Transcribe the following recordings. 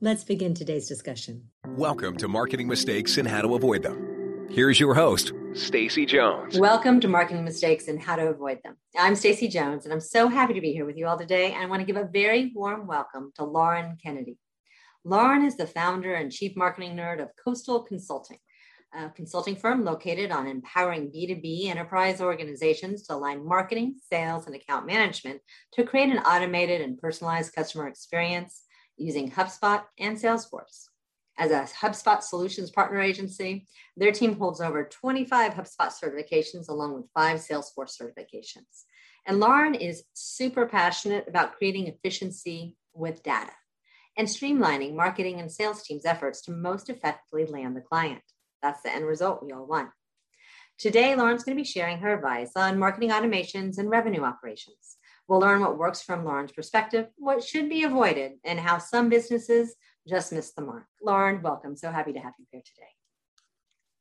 Let's begin today's discussion. Welcome to Marketing Mistakes and How to Avoid Them. Here's your host, Stacey Jones. Welcome to Marketing Mistakes and How to Avoid Them. I'm Stacey Jones, and I'm so happy to be here with you all today. I want to give a very warm welcome to Lauren Kennedy. Lauren is the founder and chief marketing nerd of Coastal Consulting, a consulting firm located on empowering B2B enterprise organizations to align marketing, sales, and account management to create an automated and personalized customer experience using HubSpot and Salesforce. As a HubSpot Solutions Partner Agency, their team holds over 25 HubSpot certifications along with 5 Salesforce certifications. And Lauren is super passionate about creating efficiency with data and streamlining marketing and sales teams' efforts to most effectively land the client. That's the end result we all want. Today, Lauren's going to be sharing her advice on marketing automations and revenue operations. We'll learn what works from Lauren's perspective, what should be avoided, and how some businesses just miss the mark. Lauren, welcome. So happy to have you here today.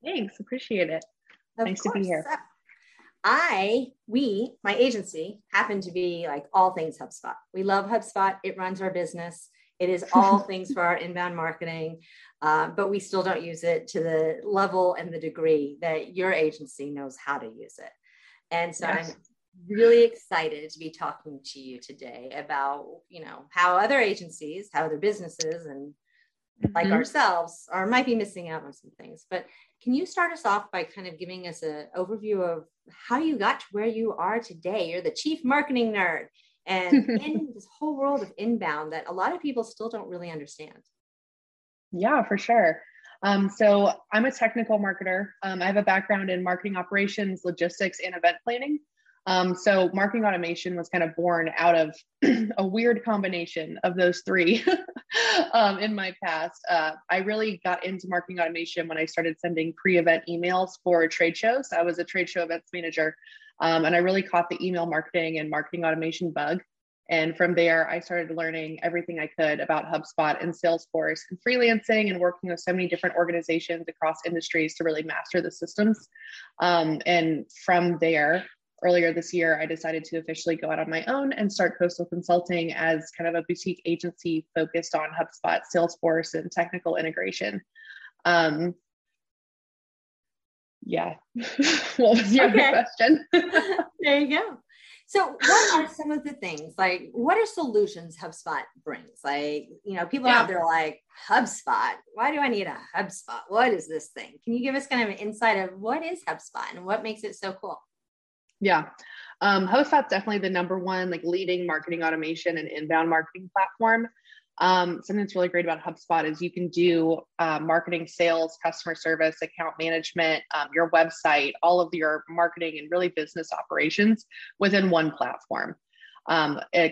Thanks. Appreciate it. Nice to be here. My agency, happen to be like all things HubSpot. We love HubSpot. It runs our business. It is all things for our inbound marketing, but we still don't use it to the level and the degree that your agency knows how to use it. And so yes. I'm really excited to be talking to you today about, how other agencies, how other businesses and like ourselves might be missing out on some things. But can you start us off by kind of giving us an overview of how you got to where you are today? You're the chief marketing nerd. And in this whole world of inbound that a lot of people still don't really understand. Yeah, for sure. So I'm a technical marketer. I have a background in marketing operations, logistics, and event planning. So marketing automation was kind of born out of a weird combination of those three in my past. I really got into marketing automation when I started sending pre-event emails for trade shows. I was a trade show events manager. And I really caught the email marketing and marketing automation bug. And from there, I started learning everything I could about HubSpot and Salesforce and freelancing and working with so many different organizations across industries to really master the systems. And from there, earlier this year, I decided to officially go out on my own and start Coastal Consulting as kind of a boutique agency focused on HubSpot, Salesforce, and technical integration. What was your question? There you go. So what are some of the things, like what are solutions HubSpot brings? Like, people out there are like, HubSpot, why do I need a HubSpot? What is this thing? Can you give us kind of an insight of what is HubSpot and what makes it so cool? Yeah. HubSpot's definitely the number one, leading marketing automation and inbound marketing platform. Something that's really great about HubSpot is you can do marketing, sales, customer service, account management, your website, all of your marketing and really business operations within one platform.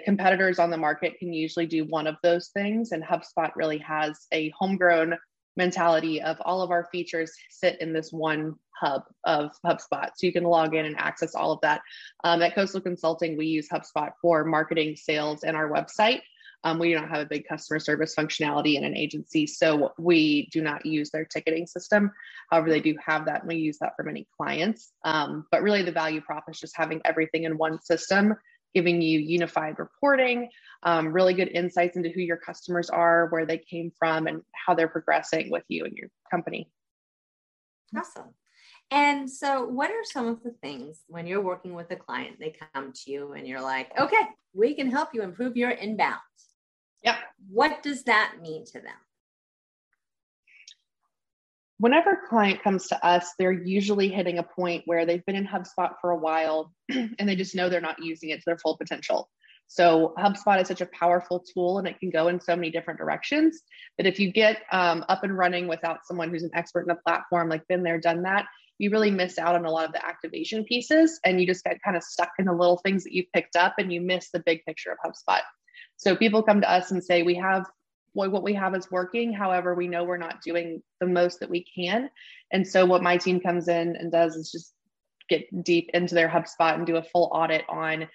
Competitors on the market can usually do one of those things, and HubSpot really has a homegrown mentality of all of our features sit in this one hub of HubSpot. So you can log in and access all of that. At Coastal Consulting, we use HubSpot for marketing, sales, and our website. We don't have a big customer service functionality in an agency, so we do not use their ticketing system. However, they do have that, and we use that for many clients. But really the value prop is just having everything in one system, giving you unified reporting, really good insights into who your customers are, where they came from, and how they're progressing with you and your company. Awesome. And so what are some of the things when you're working with a client, they come to you and you're like, okay, we can help you improve your inbound. Yeah. What does that mean to them? Whenever a client comes to us, they're usually hitting a point where they've been in HubSpot for a while and they just know they're not using it to their full potential. So HubSpot is such a powerful tool and it can go in so many different directions that if you get up and running without someone who's an expert in the platform, like been there, done that, you really miss out on a lot of the activation pieces and you just get kind of stuck in the little things that you've picked up and you miss the big picture of HubSpot. So people come to us and say, we have what we have is working. However, we know we're not doing the most that we can. And so what my team comes in and does is just get deep into their HubSpot and do a full audit on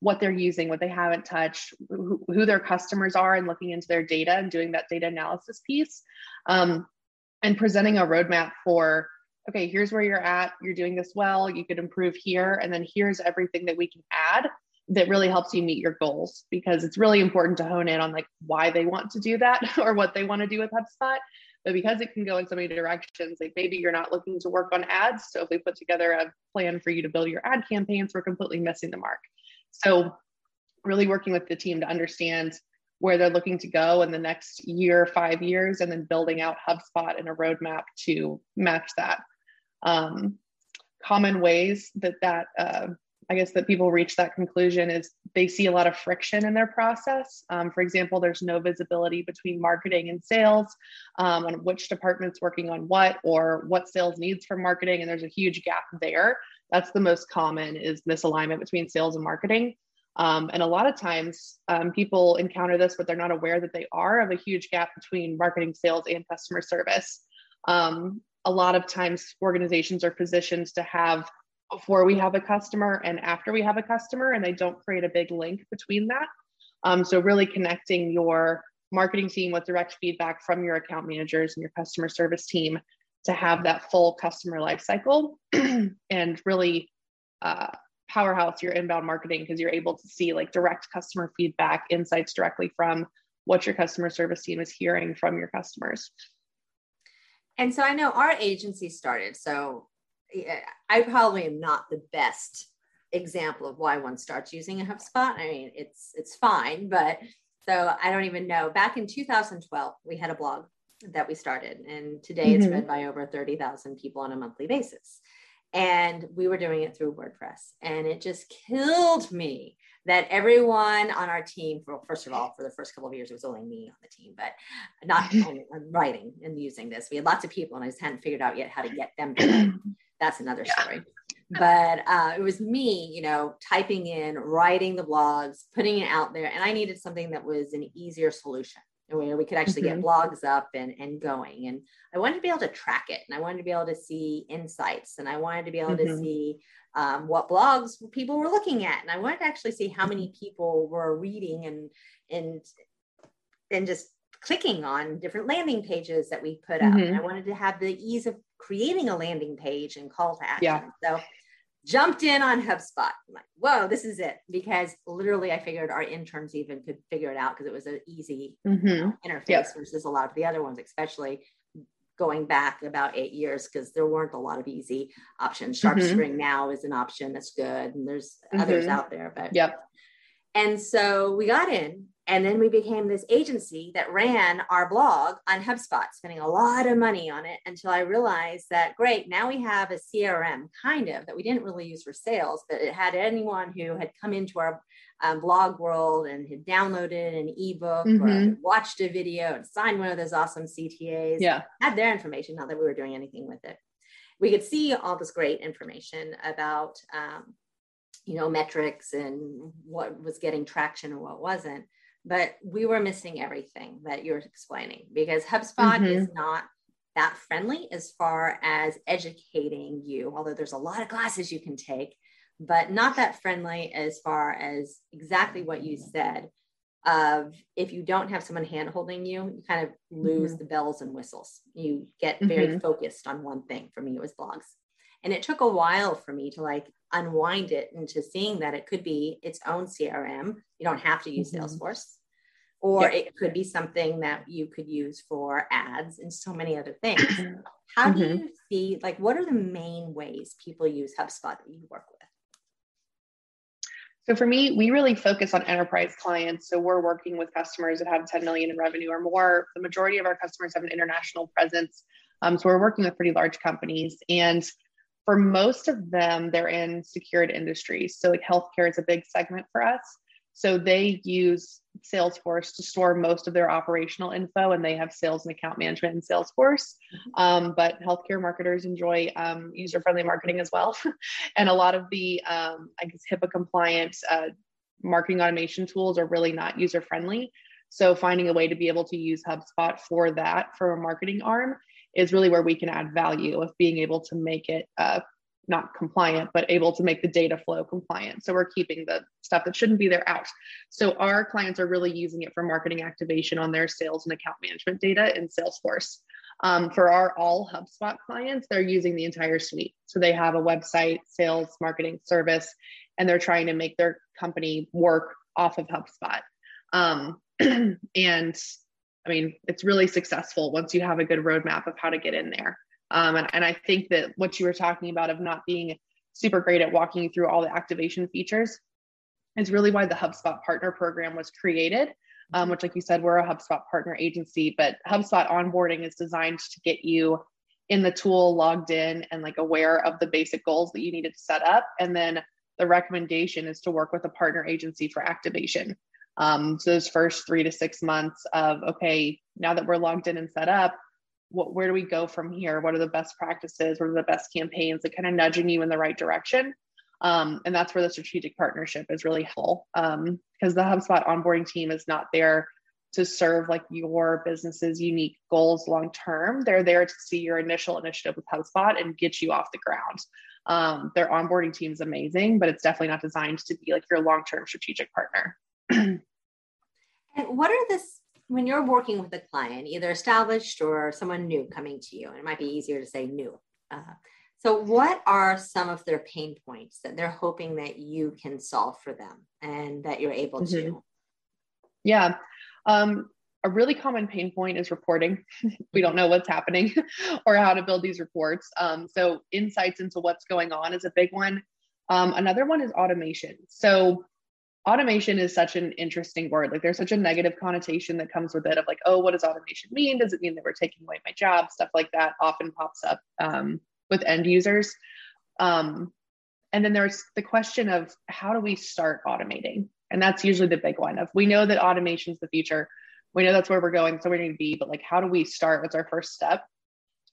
what they're using, what they haven't touched, who their customers are, and looking into their data and doing that data analysis piece, and presenting a roadmap for, okay, here's where you're at. You're doing this well. You could improve here. And then here's everything that we can add that really helps you meet your goals, because it's really important to hone in on like why they want to do that or what they want to do with HubSpot. But because it can go in so many directions, like maybe you're not looking to work on ads. So if we put together a plan for you to build your ad campaigns, we're completely missing the mark. So really working with the team to understand where they're looking to go in the next year, 5 years, and then building out HubSpot and a roadmap to match that. Common ways that people reach that conclusion is they see a lot of friction in their process. For example, there's no visibility between marketing and sales, on which department's working on what, or what sales needs for marketing. And there's a huge gap there. That's the most common, is misalignment between sales and marketing. And a lot of times people encounter this, but they're not aware that they are of a huge gap between marketing, sales, and customer service. A lot of times organizations are positioned to have before we have a customer and after we have a customer, and they don't create a big link between that. So really connecting your marketing team with direct feedback from your account managers and your customer service team to have that full customer life cycle and really powerhouse your inbound marketing, because you're able to see like direct customer feedback, insights directly from what your customer service team is hearing from your customers. And so I know our agency started, so I probably am not the best example of why one starts using a HubSpot. I mean, it's fine, but so I don't even know. Back in 2012, we had a blog that we started, and today it's read by over 30,000 people on a monthly basis. And we were doing it through WordPress, and it just killed me that everyone on our team, well, first of all, for the first couple of years, it was only me on the team, but not only writing and using this. We had lots of people, and I just hadn't figured out yet how to get them to write. That's another story. But it was me, typing in, writing the blogs, putting it out there. And I needed something that was an easier solution. And we could actually get blogs up and going. And I wanted to be able to track it. And I wanted to be able to see insights. And I wanted to be able to see what blogs people were looking at. And I wanted to actually see how many people were reading and just clicking on different landing pages that we put up. And I wanted to have the ease of creating a landing page and call to action. Yeah. So jumped in on HubSpot. I'm like, whoa, this is it. Because literally I figured our interns even could figure it out, because it was an easy interface versus a lot of the other ones, especially going back about 8 years, because there weren't a lot of easy options. SharpSpring now is an option that's good. And there's others out there, but and so we got in. And then we became this agency that ran our blog on HubSpot, spending a lot of money on it, until I realized that, great, now we have a CRM kind of that we didn't really use for sales, but it had anyone who had come into our blog world and had downloaded an ebook or watched a video and signed one of those awesome CTAs, had their information, not that we were doing anything with it. We could see all this great information about, metrics and what was getting traction and what wasn't. But we were missing everything that you're explaining, because HubSpot is not that friendly as far as educating you, although there's a lot of classes you can take, but not that friendly as far as exactly what you said of, if you don't have someone hand-holding you, you kind of lose the bells and whistles. You get very focused on one thing. For me, it was blogs. And it took a while for me to unwind it into seeing that it could be its own CRM. You don't have to use Salesforce, or it could be something that you could use for ads and so many other things. How do you see, what are the main ways people use HubSpot that you work with? So for me, we really focus on enterprise clients. So we're working with customers that have 10 million in revenue or more. The majority of our customers have an international presence. So we're working with pretty large companies, and for most of them, they're in secured industries. So healthcare is a big segment for us. So they use Salesforce to store most of their operational info, and they have sales and account management in Salesforce. But healthcare marketers enjoy user-friendly marketing as well. And a lot of the HIPAA compliant marketing automation tools are really not user-friendly. So finding a way to be able to use HubSpot for that, for a marketing arm, is really where we can add value of being able to make it not compliant, but able to make the data flow compliant. So we're keeping the stuff that shouldn't be there out. So our clients are really using it for marketing activation on their sales and account management data in Salesforce. For our all HubSpot clients, they're using the entire suite. So they have a website, sales, marketing, service, and they're trying to make their company work off of HubSpot. And I mean, it's really successful once you have a good roadmap of how to get in there. And I think that what you were talking about of not being super great at walking you through all the activation features is really why the HubSpot partner program was created, which, like you said, we're a HubSpot partner agency, but HubSpot onboarding is designed to get you in the tool, logged in, and like aware of the basic goals that you needed to set up. And then the recommendation is to work with a partner agency for activation. So those first 3 to 6 months of, okay, now that we're logged in and set up, where do we go from here? What are the best practices? What are the best campaigns that kind of nudging you in the right direction? And that's where the strategic partnership is really helpful, because the HubSpot onboarding team is not there to serve like your business's unique goals long-term. They're there to see your initial initiative with HubSpot and get you off the ground. Their onboarding team is amazing, but it's definitely not designed to be like your long-term strategic partner. And what are this, when you're working with a client, either established or someone new coming to you, and it might be easier to say new. So what are some of their pain points that they're hoping that you can solve for them and that you're able to? Yeah. A really common pain point is reporting. We don't know what's happening or how to build these reports. So insights into what's going on is a big one. Another one is automation. So automation is such an interesting word. Like there's such a negative connotation that comes with it of like, oh, what does automation mean? Does it mean that we're taking away my job? Stuff like that often pops up with end users. And then there's the question of how do we start automating? And that's usually the big one of, we know that automation's the future. We know that's where we're going. So we're going to be, but like, how do we start? What's our first step?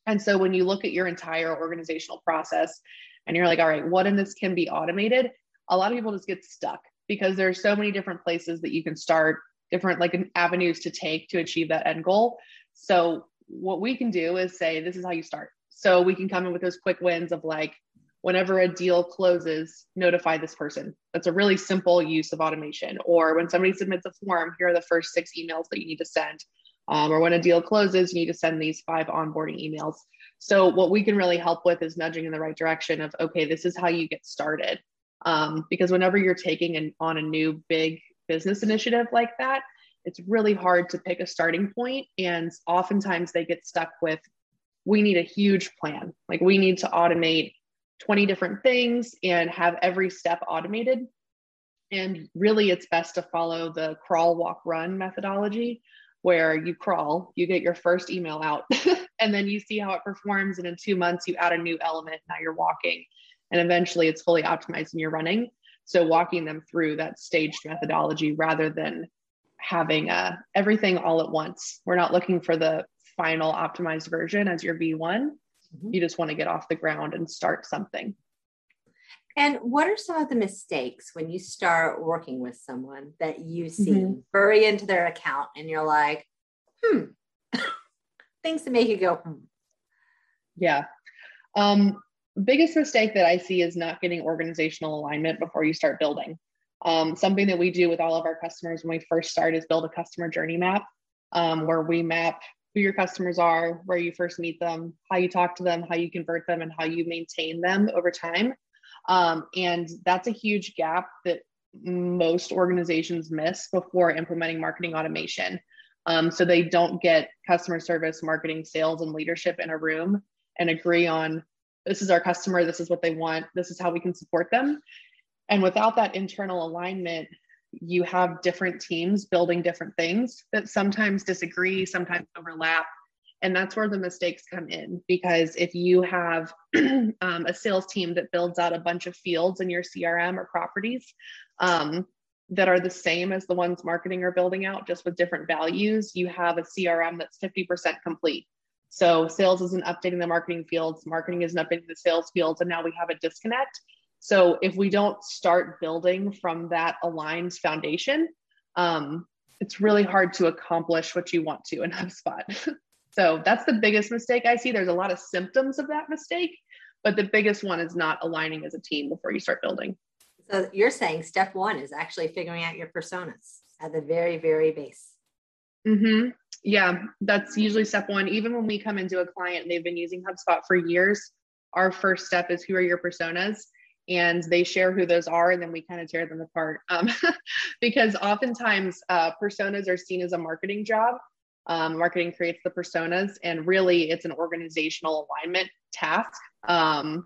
And so when you look at your entire organizational process and you're like, all right, what in this can be automated? A lot of people just get stuck, because there's so many different places that you can start, different like avenues to take to achieve that end goal. So what we can do is say, this is how you start. So we can come in with those quick wins of like, whenever a deal closes, notify this person. That's a really simple use of automation. Or when somebody submits a form, here are the first 6 emails that you need to send. Or when a deal closes, you need to send these 5 onboarding emails. So what we can really help with is nudging in the right direction of, okay, this is how you get started. Because whenever you're taking on a new big business initiative like that, it's really hard to pick a starting point. And oftentimes they get stuck with, we need a huge plan. Like we need to automate 20 different things and have every step automated. And really it's best to follow the crawl, walk, run methodology, where you crawl, you get your first email out, and then you see how it performs. And in 2 months, you add a new element. Now you're walking. And eventually it's fully optimized and you're running. So walking them through that staged methodology rather than having everything all at once. We're not looking for the final optimized version as your V1. You just want to get off the ground and start something. And what are some of the mistakes when you start working with someone that you see bury into their account and you're like, things that make you go, Yeah. Biggest mistake that I see is not getting organizational alignment before you start building. Something that we do with all of our customers when we first start is build a customer journey map, where we map who your customers are, where you first meet them, how you talk to them, how you convert them, and how you maintain them over time. And that's a huge gap that most organizations miss before implementing marketing automation. So they don't get customer service, marketing, sales, and leadership in a room and agree on, this is our customer, this is what they want, this is how we can support them. And without that internal alignment, you have different teams building different things that sometimes disagree, sometimes overlap. And that's where the mistakes come in, because if you have a sales team that builds out a bunch of fields in your CRM or properties that are the same as the ones marketing are building out, just with different values, you have a CRM that's 50% complete. So sales isn't updating the marketing fields, marketing isn't updating the sales fields, and now we have a disconnect. So if we don't start building from that aligned foundation, it's really hard to accomplish what you want to in HubSpot. So that's the biggest mistake I see. There's a lot of symptoms of that mistake, but the biggest one is not aligning as a team before you start building. So you're saying step one is actually figuring out your personas at the very, very base. Mm-hmm. Yeah, that's usually step one. Even when we come into a client and they've been using HubSpot for years, our first step is who are your personas? And they share who those are, and then we kind of tear them apart. Because oftentimes personas are seen as a marketing job. Marketing creates the personas, and really it's an organizational alignment task. And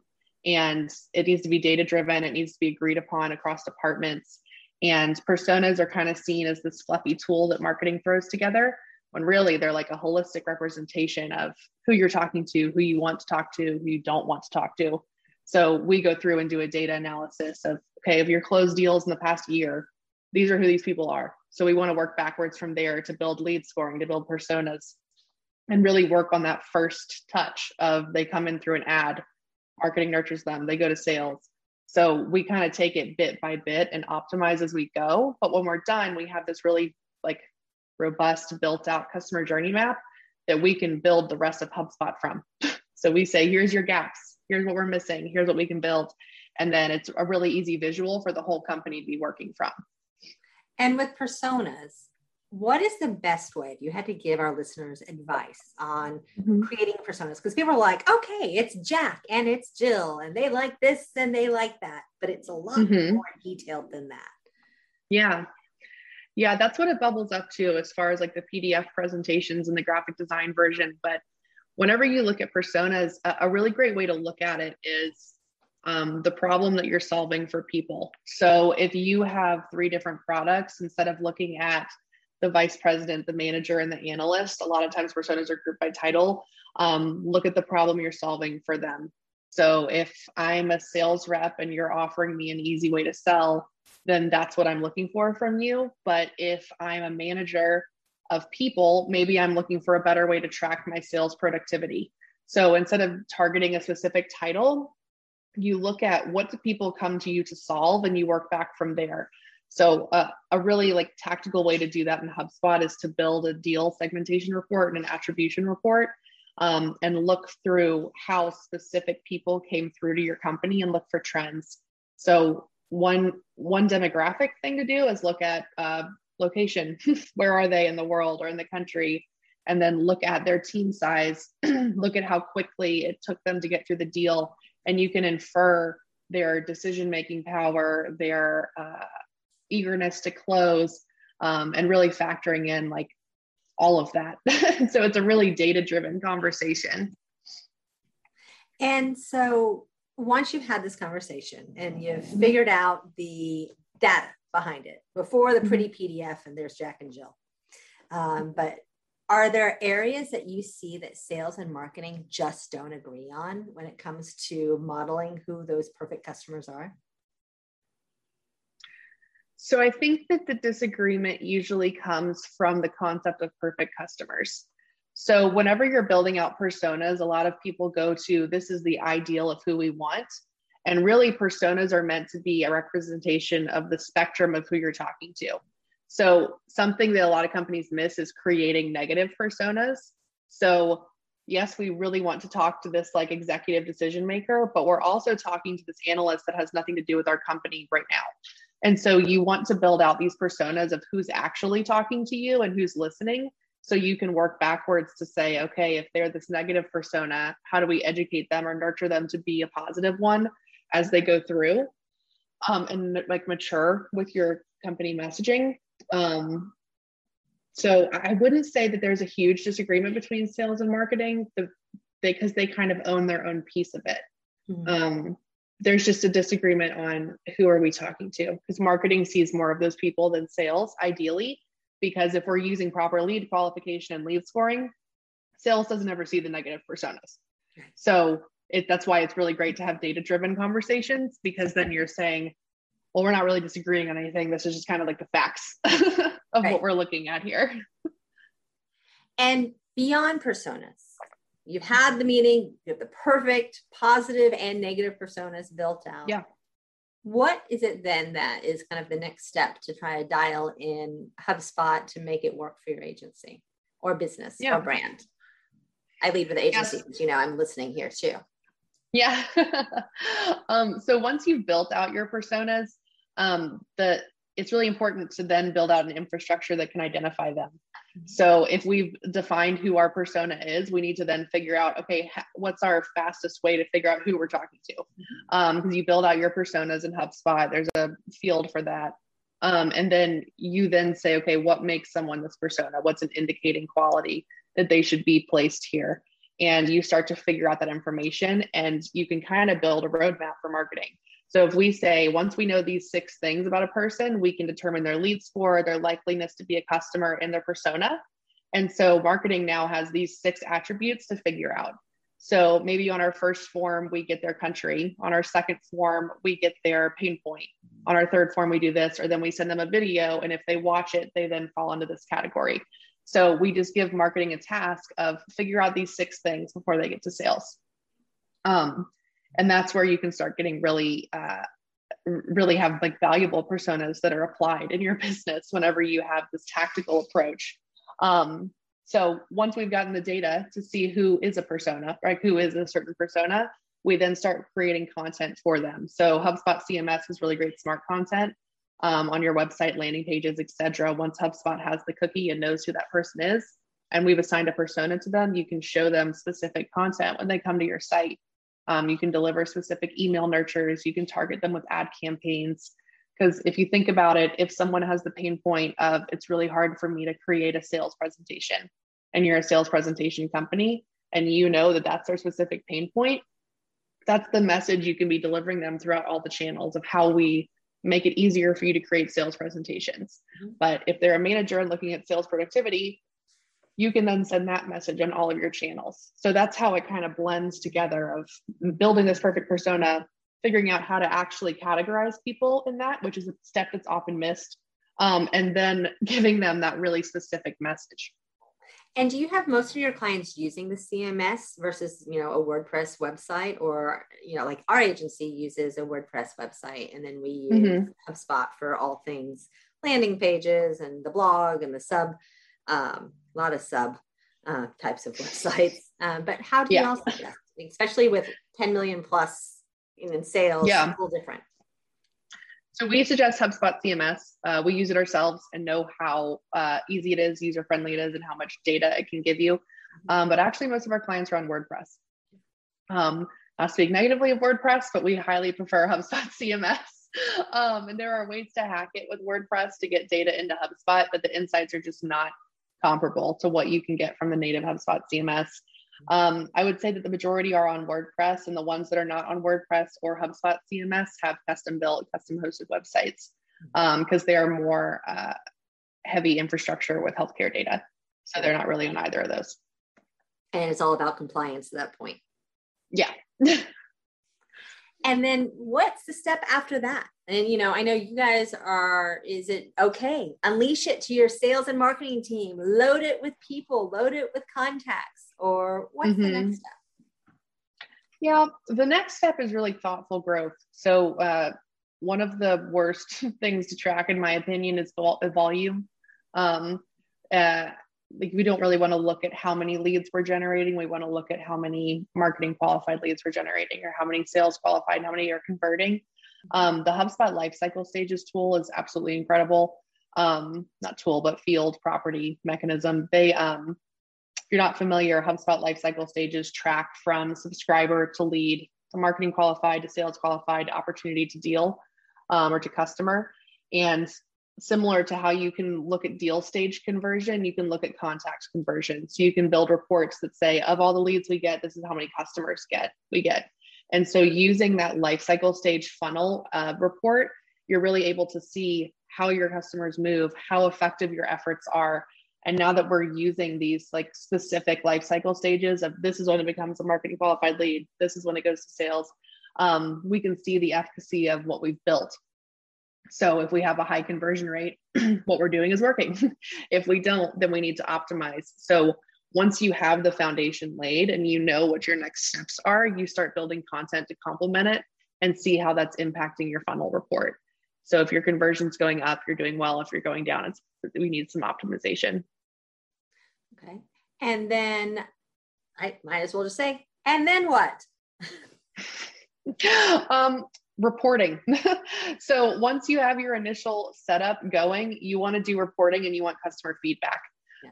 it needs to be data-driven. It needs to be agreed upon across departments. And personas are kind of seen as this fluffy tool that marketing throws together, when really they're like a holistic representation of who you're talking to, who you want to talk to, who you don't want to talk to. So we go through and do a data analysis of, okay, of your closed deals in the past year, these are who these people are. So we want to work backwards from there to build lead scoring, to build personas, and really work on that first touch of they come in through an ad, marketing nurtures them, they go to sales. So we kind of take it bit by bit and optimize as we go. But when we're done, we have this really like robust built out customer journey map that we can build the rest of HubSpot from. So we say, here's your gaps. Here's what we're missing. Here's what we can build. And then it's a really easy visual for the whole company to be working from. And with personas, what is the best way? If you had to give our listeners advice on creating personas, because people are like, okay, it's Jack and it's Jill and they like this and they like that, but it's a lot more detailed than that. Yeah. Yeah. That's what it bubbles up to as far as like the PDF presentations and the graphic design version. But whenever you look at personas, a really great way to look at it is the problem that you're solving for people. So if you have three different products, instead of looking at the vice president, the manager, and the analyst, a lot of times personas are grouped by title. Look at the problem you're solving for them. So if I'm a sales rep and you're offering me an easy way to sell, then that's what I'm looking for from you. But if I'm a manager of people, maybe I'm looking for a better way to track my sales productivity. So instead of targeting a specific title, you look at what do people come to you to solve and you work back from there. So a really like tactical way to do that in HubSpot is to build a deal segmentation report and an attribution report and look through how specific people came through to your company and look for trends. So one demographic thing to do is look at location, where are they in the world or in the country, and then look at their team size, look at how quickly it took them to get through the deal, and you can infer their decision-making power, their eagerness to close, and really factoring in like all of that. So it's a really data-driven conversation. And so once you've had this conversation and you've figured out the data behind it, before the pretty PDF and there's Jack and Jill. But are there areas that you see that sales and marketing just don't agree on when it comes to modeling who those perfect customers are? So I think that the disagreement usually comes from the concept of perfect customers. So whenever you're building out personas, a lot of people go to, this is the ideal of who we want. And really, personas are meant to be a representation of the spectrum of who you're talking to. So something that a lot of companies miss is creating negative personas. So yes, we really want to talk to this like executive decision maker, but we're also talking to this analyst that has nothing to do with our company right now. And so you want to build out these personas of who's actually talking to you and who's listening. So you can work backwards to say, okay, if they're this negative persona, how do we educate them or nurture them to be a positive one as they go through and like mature with your company messaging. So I wouldn't say that there's a huge disagreement between sales and marketing because they kind of own their own piece of it. There's just a disagreement on who are we talking to, because marketing sees more of those people than sales, ideally, because if we're using proper lead qualification and lead scoring, sales doesn't ever see the negative personas. So that's why it's really great to have data-driven conversations, because then you're saying, well, we're not really disagreeing on anything. This is just kind of like the facts of what we're looking at here. And beyond personas, you've had the meeting, you have the perfect positive and negative personas built out. Yeah. What is it then that is kind of the next step to try to dial in HubSpot to make it work for your agency or business or brand? I lead with agencies, you know, I'm listening here too. Yeah. So once you've built out your personas, it's really important to then build out an infrastructure that can identify them. So if we've defined who our persona is, we need to then figure out, okay, what's our fastest way to figure out who we're talking to? Because you build out your personas in HubSpot, there's a field for that. And then you then say, okay, what makes someone this persona? What's an indicating quality that they should be placed here? And you start to figure out that information, and you can kind of build a roadmap for marketing. So if we say, once we know these 6 things about a person, we can determine their lead score, their likeliness to be a customer, and their persona. And so marketing now has these 6 attributes to figure out. So maybe on our first form, we get their country. On our second form, we get their pain point. On our third form, we do this, or then we send them a video. And if they watch it, they then fall into this category. So we just give marketing a task of figure out these 6 things before they get to sales. And that's where you can start getting really, really have like valuable personas that are applied in your business whenever you have this tactical approach. So once we've gotten the data to see who is a persona, right? Who is a certain persona, we then start creating content for them. So HubSpot CMS is really great smart content on your website, landing pages, et cetera. Once HubSpot has the cookie and knows who that person is, and we've assigned a persona to them, you can show them specific content when they come to your site. You can deliver specific email nurtures. You can target them with ad campaigns. Because if you think about it, if someone has the pain point of, it's really hard for me to create a sales presentation, and you're a sales presentation company, and you know that that's their specific pain point, that's the message you can be delivering them throughout all the channels of how we make it easier for you to create sales presentations. But if they're a manager and looking at sales productivity, you can then send that message on all of your channels. So that's how it kind of blends together of building this perfect persona, figuring out how to actually categorize people in that, which is a step that's often missed, and then giving them that really specific message. And do you have most of your clients using the CMS versus, you know, a WordPress website, or, you know, like our agency uses a WordPress website, and then we use HubSpot for all things landing pages and the blog and the sub. A lot of sub types of websites, but how do you all suggest, especially with 10 million plus in sales, it's a little different? So we suggest HubSpot CMS. We use it ourselves and know how easy it is, user-friendly it is, and how much data it can give you. But actually most of our clients are on WordPress. Not speak negatively of WordPress, but we highly prefer HubSpot CMS. And there are ways to hack it with WordPress to get data into HubSpot, but the insights are just not comparable to what you can get from the native HubSpot CMS. I would say that the majority are on WordPress, and the ones that are not on WordPress or HubSpot CMS have custom built, custom hosted websites, because they are more heavy infrastructure with healthcare data. So they're not really on either of those. And it's all about compliance at that point. Yeah. And then what's the step after that? And, you know, I know you guys are, is it okay? Unleash it to your sales and marketing team, load it with people, load it with contacts, or what's the next step? Yeah, the next step is really thoughtful growth. So one of the worst things to track, in my opinion, is volume. Like we don't really want to look at how many leads we're generating. We want to look at how many marketing qualified leads we're generating, or how many sales qualified, how many are converting. The HubSpot lifecycle stages tool is absolutely incredible. Not tool, but field property mechanism. They, if you're not familiar, HubSpot lifecycle stages track from subscriber to lead to marketing qualified to sales qualified to opportunity to deal or to customer. And similar to how you can look at deal stage conversion, you can look at contact conversion. So you can build reports that say, of all the leads we get, this is how many customers we get. And so using that lifecycle stage funnel report, you're really able to see how your customers move, how effective your efforts are. And now that we're using these like specific lifecycle stages of, this is when it becomes a marketing qualified lead, this is when it goes to sales, we can see the efficacy of what we've built. So if we have a high conversion rate, what we're doing is working. If we don't, then we need to optimize. So once you have the foundation laid and you know what your next steps are, you start building content to complement it and see how that's impacting your funnel report. So if your conversion's going up, you're doing well. If you're going down, it's, we need some optimization. Okay. And then I might as well just say, and then what? Reporting. So once you have your initial setup going, you want to do reporting and you want customer feedback.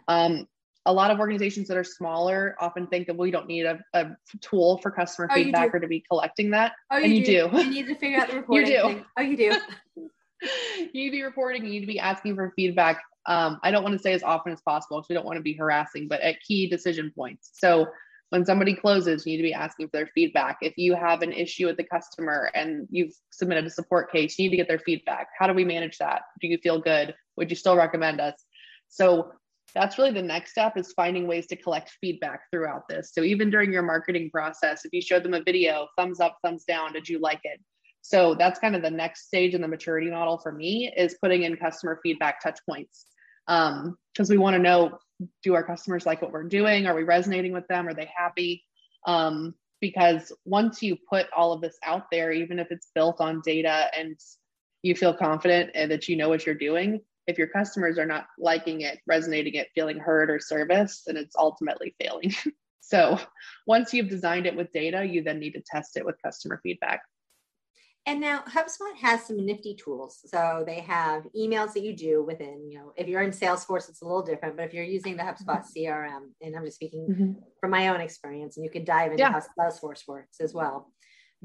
Yeah. A lot of organizations that are smaller often think that we don't need a tool for customer feedback or to be collecting that. Oh, you do. You need to figure out the reporting. You do. Thing. Oh, you do. You need to be reporting. You need to be asking for feedback. I don't want to say as often as possible because we don't want to be harassing, but at key decision points. So when somebody closes, you need to be asking for their feedback. If you have an issue with the customer and you've submitted a support case, you need to get their feedback. How do we manage that? Do you feel good? Would you still recommend us? So that's really the next step, is finding ways to collect feedback throughout this. So even during your marketing process, if you showed them a video, thumbs up, thumbs down, did you like it? So that's kind of the next stage in the maturity model for me, is putting in customer feedback touch points. Because we want to know, do our customers like what we're doing? Are we resonating with them? Are they happy? Because once you put all of this out there, even if it's built on data and you feel confident and that you know what you're doing, if your customers are not liking it, resonating it, feeling heard or serviced, then it's ultimately failing. So once you've designed it with data, you then need to test it with customer feedback. And now HubSpot has some nifty tools. So they have emails that you do within, you know, if you're in Salesforce, it's a little different, but if you're using the HubSpot CRM, and I'm just speaking from my own experience, and you can dive into how Salesforce works as well.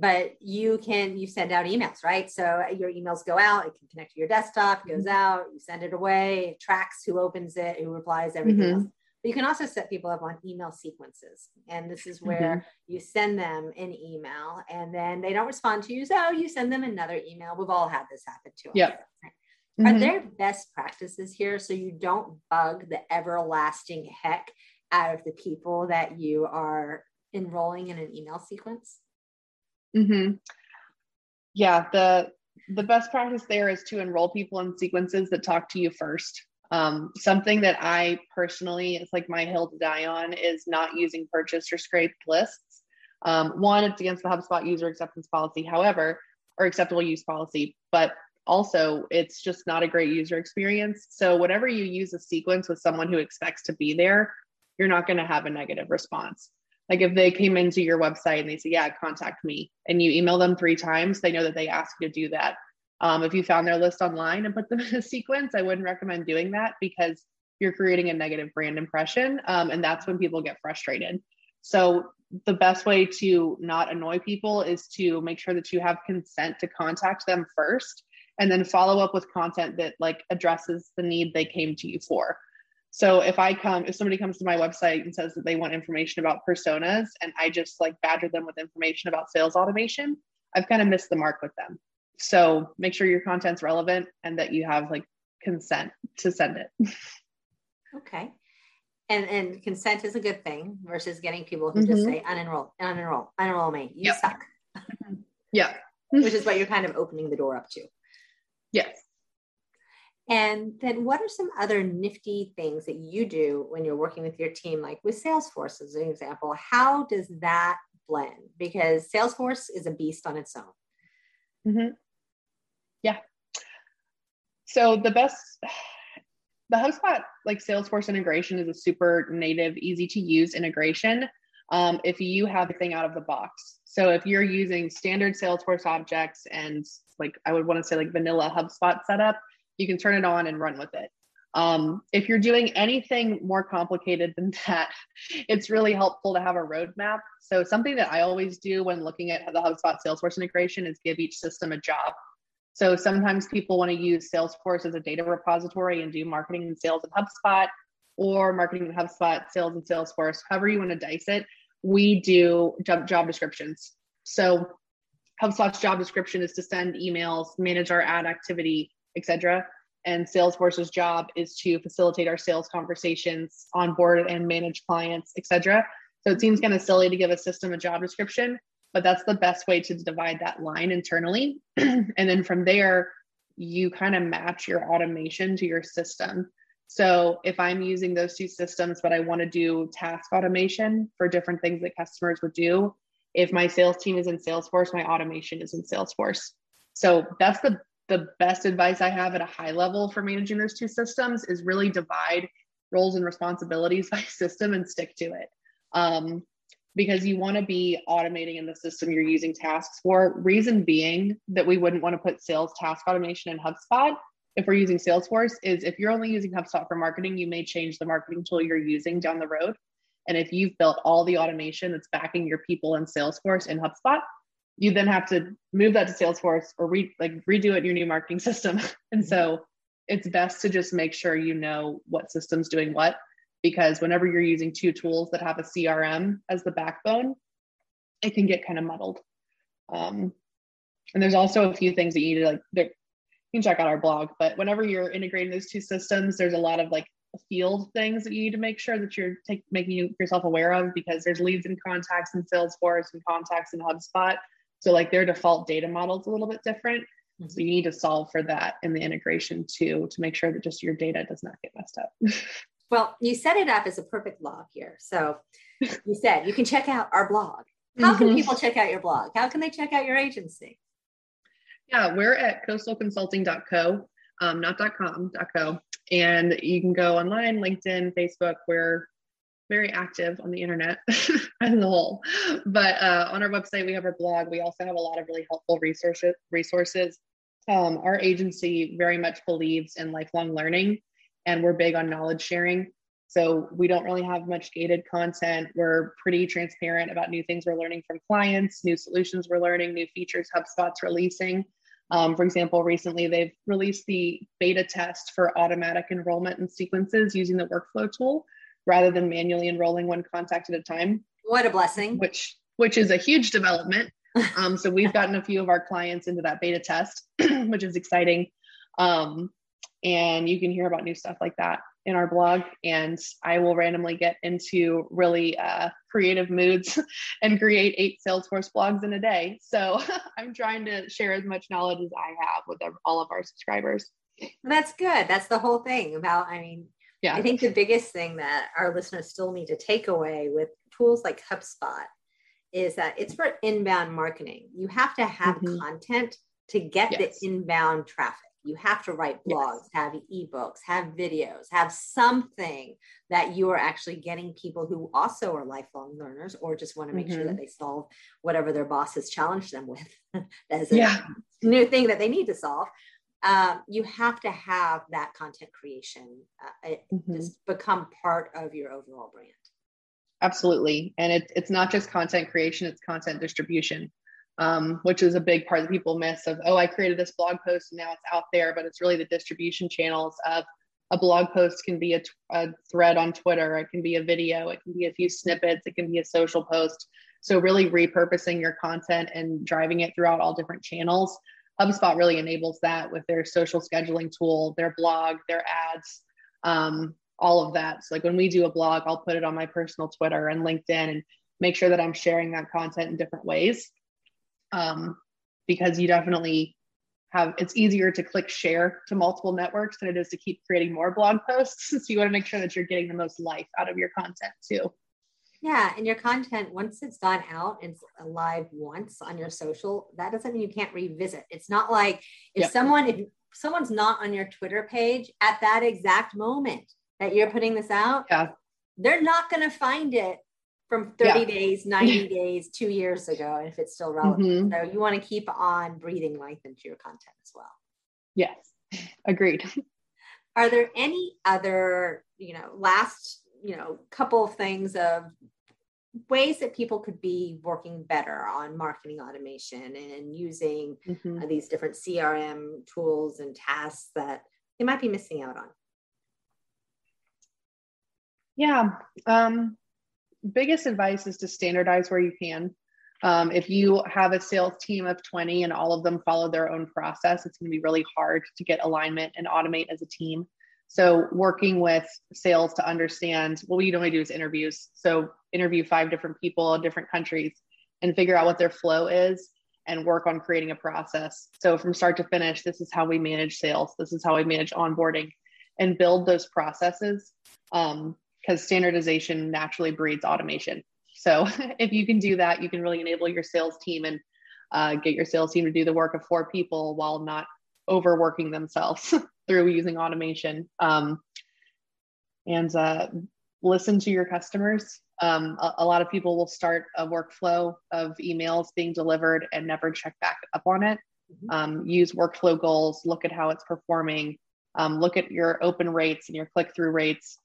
But you can, you send out emails, right? So your emails go out, it can connect to your desktop, it goes out, you send it away, it tracks who opens it, who replies, everything else. But you can also set people up on email sequences. And this is where you send them an email and then they don't respond to you. So you send them another email. We've all had this happen to us. Yep. Are there best practices here so you don't bug the everlasting heck out of the people that you are enrolling in an email sequence? Yeah, the best practice there is to enroll people in sequences that talk to you first. Something that I personally, it's like my hill to die on, is not using purchased or scraped lists. One, it's against the HubSpot user acceptance policy, however, or acceptable use policy, but also it's just not a great user experience. So whenever you use a sequence with someone who expects to be there, you're not going to have a negative response. Like if they came into your website and they say, yeah, contact me, and you email them 3 times, they know that they asked you to do that. If you found their list online and put them in a sequence, I wouldn't recommend doing that because you're creating a negative brand impression. And that's when people get frustrated. So the best way to not annoy people is to make sure that you have consent to contact them first, and then follow up with content that like addresses the need they came to you for. So if somebody comes to my website and says that they want information about personas, and I just like badger them with information about sales automation, I've kind of missed the mark with them. So make sure your content's relevant and that you have like consent to send it. Okay. And consent is a good thing versus getting people who just say, unenroll me. You suck. Yeah. Which is what you're kind of opening the door up to. Yes. And then what are some other nifty things that you do when you're working with your team? Like with Salesforce as an example, how does that blend? Because Salesforce is a beast on its own. Yeah. So the HubSpot like Salesforce integration is a super native, easy to use integration. If you have a thing out of the box. So if you're using standard Salesforce objects and like, I would want to say like vanilla HubSpot setup, you can turn it on and run with it. If you're doing anything more complicated than that, it's really helpful to have a roadmap. So something that I always do when looking at the HubSpot Salesforce integration is give each system a job. So sometimes people want to use Salesforce as a data repository and do marketing and sales in HubSpot, or marketing in HubSpot, sales in Salesforce, however you want to dice it. We do job descriptions. So HubSpot's job description is to send emails, manage our ad activity, etc. And Salesforce's job is to facilitate our sales conversations, onboard and manage clients, etc. So it seems kind of silly to give a system a job description, but that's the best way to divide that line internally. And then from there, you kind of match your automation to your system. So if I'm using those two systems, but I want to do task automation for different things that customers would do, If my sales team is in Salesforce, my automation is in Salesforce. So that's the best advice I have at a high level for managing those two systems is really divide roles and responsibilities by system and stick to it. Because you want to be automating in the system you're using tasks for. Reason being that we wouldn't want to put sales task automation in HubSpot if we're using Salesforce is if you're only using HubSpot for marketing, you may change the marketing tool you're using down the road. And if you've built all the automation that's backing your people in Salesforce and HubSpot, you then have to move that to Salesforce or redo it in your new marketing system. And so it's best to just make sure you know what system's doing what, because whenever you're using two tools that have a CRM as the backbone, it can get kind of muddled. And there's also a few things that you need to you can check out our blog, but whenever you're integrating those two systems, there's a lot of field things that you need to make sure that you're making yourself aware of, because there's leads and contacts in Salesforce and contacts in HubSpot. So their default data model is a little bit different. Mm-hmm. So you need to solve for that in the integration too, to make sure that just your data does not get messed up. Well, you set it up as a perfect blog here. So you said you can check out our blog. How can people check out your blog? How can they check out your agency? Yeah, we're at coastalconsulting.co, not .com, .co. And you can go online, LinkedIn, Facebook. We're very active on the internet as a whole. But on our website, we have our blog. We also have a lot of really helpful resources. Our agency very much believes in lifelong learning, and we're big on knowledge sharing. So we don't really have much gated content. We're pretty transparent about new things we're learning from clients, new solutions we're learning, new features HubSpot's releasing. For example, recently they've released the beta test for automatic enrollment and sequences using the workflow tool rather than manually enrolling one contact at a time. What a blessing. Which is a huge development. So we've gotten a few of our clients into that beta test, which is exciting. And you can hear about new stuff like that in our blog. And I will randomly get into really creative moods and create 8 Salesforce blogs in a day. So I'm trying to share as much knowledge as I have with all of our subscribers. That's good. That's the whole thing about, yeah. I think the biggest thing that our listeners still need to take away with tools like HubSpot is that it's for inbound marketing. You have to have content to get the inbound traffic. You have to write blogs, have eBooks, have videos, have something that you are actually getting people who also are lifelong learners or just want to make sure that they solve whatever their boss has challenged them with as a new thing that they need to solve. You have to have that content creation. It just become part of your overall brand. Absolutely. And it's not just content creation, it's content distribution. Which is a big part that people miss of, I created this blog post and now it's out there, but it's really the distribution channels of a blog post can be a thread on Twitter. It can be a video. It can be a few snippets. It can be a social post. So really repurposing your content and driving it throughout all different channels. HubSpot really enables that with their social scheduling tool, their blog, their ads, all of that. So when we do a blog, I'll put it on my personal Twitter and LinkedIn and make sure that I'm sharing that content in different ways. Because you definitely it's easier to click share to multiple networks than it is to keep creating more blog posts. So you want to make sure that you're getting the most life out of your content too. Yeah. And your content, once it's gone out and live once on your social, that doesn't mean you can't revisit. It's not like if someone's not on your Twitter page at that exact moment that you're putting this out, they're not going to find it from 30 days, 90 days, 2 years ago, and if it's still relevant. So you want to keep on breathing life into your content as well. Yes, agreed. Are there any other, couple of things of ways that people could be working better on marketing automation and using these different CRM tools and tasks that they might be missing out on? Yeah. Biggest advice is to standardize where you can. If you have a sales team of 20 and all of them follow their own process, it's going to be really hard to get alignment and automate as a team. So working with sales to understand what we normally do is interviews. So interview 5 different people in different countries and figure out what their flow is and work on creating a process. So from start to finish, this is how we manage sales. This is how we manage onboarding and build those processes. Because standardization naturally breeds automation. So if you can do that, you can really enable your sales team and get your sales team to do the work of four people while not overworking themselves through using automation. Listen to your customers. A lot of people will start a workflow of emails being delivered and never check back up on it. Mm-hmm. Use workflow goals, look at how it's performing, look at your open rates and your click-through rates,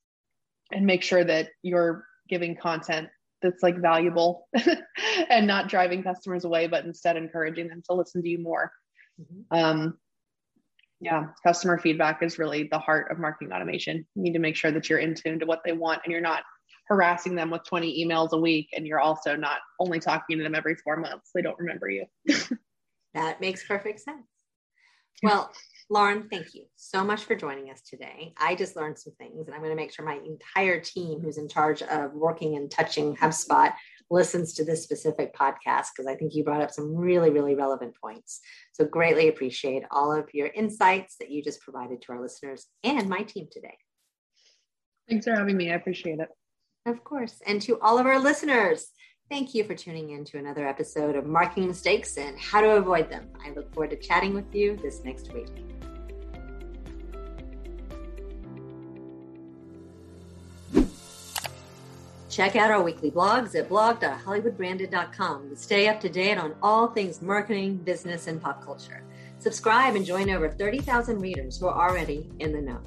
and make sure that you're giving content that's like valuable and not driving customers away, but instead encouraging them to listen to you more. Mm-hmm. Yeah, customer feedback is really the heart of marketing automation. You need to make sure that you're in tune to what they want and you're not harassing them with 20 emails a week. And you're also not only talking to them every 4 months. They don't remember you. That makes perfect sense. Well, Lauren, thank you so much for joining us today. I just learned some things, and I'm going to make sure my entire team who's in charge of working and touching HubSpot listens to this specific podcast, because I think you brought up some really, really relevant points. So greatly appreciate all of your insights that you just provided to our listeners and my team today. Thanks for having me. I appreciate it. Of course. And to all of our listeners, thank you for tuning in to another episode of Marketing Mistakes and How to Avoid Them. I look forward to chatting with you this next week. Check out our weekly blogs at blog.hollywoodbranded.com to stay up to date on all things marketing, business, and pop culture. Subscribe and join over 30,000 readers who are already in the know.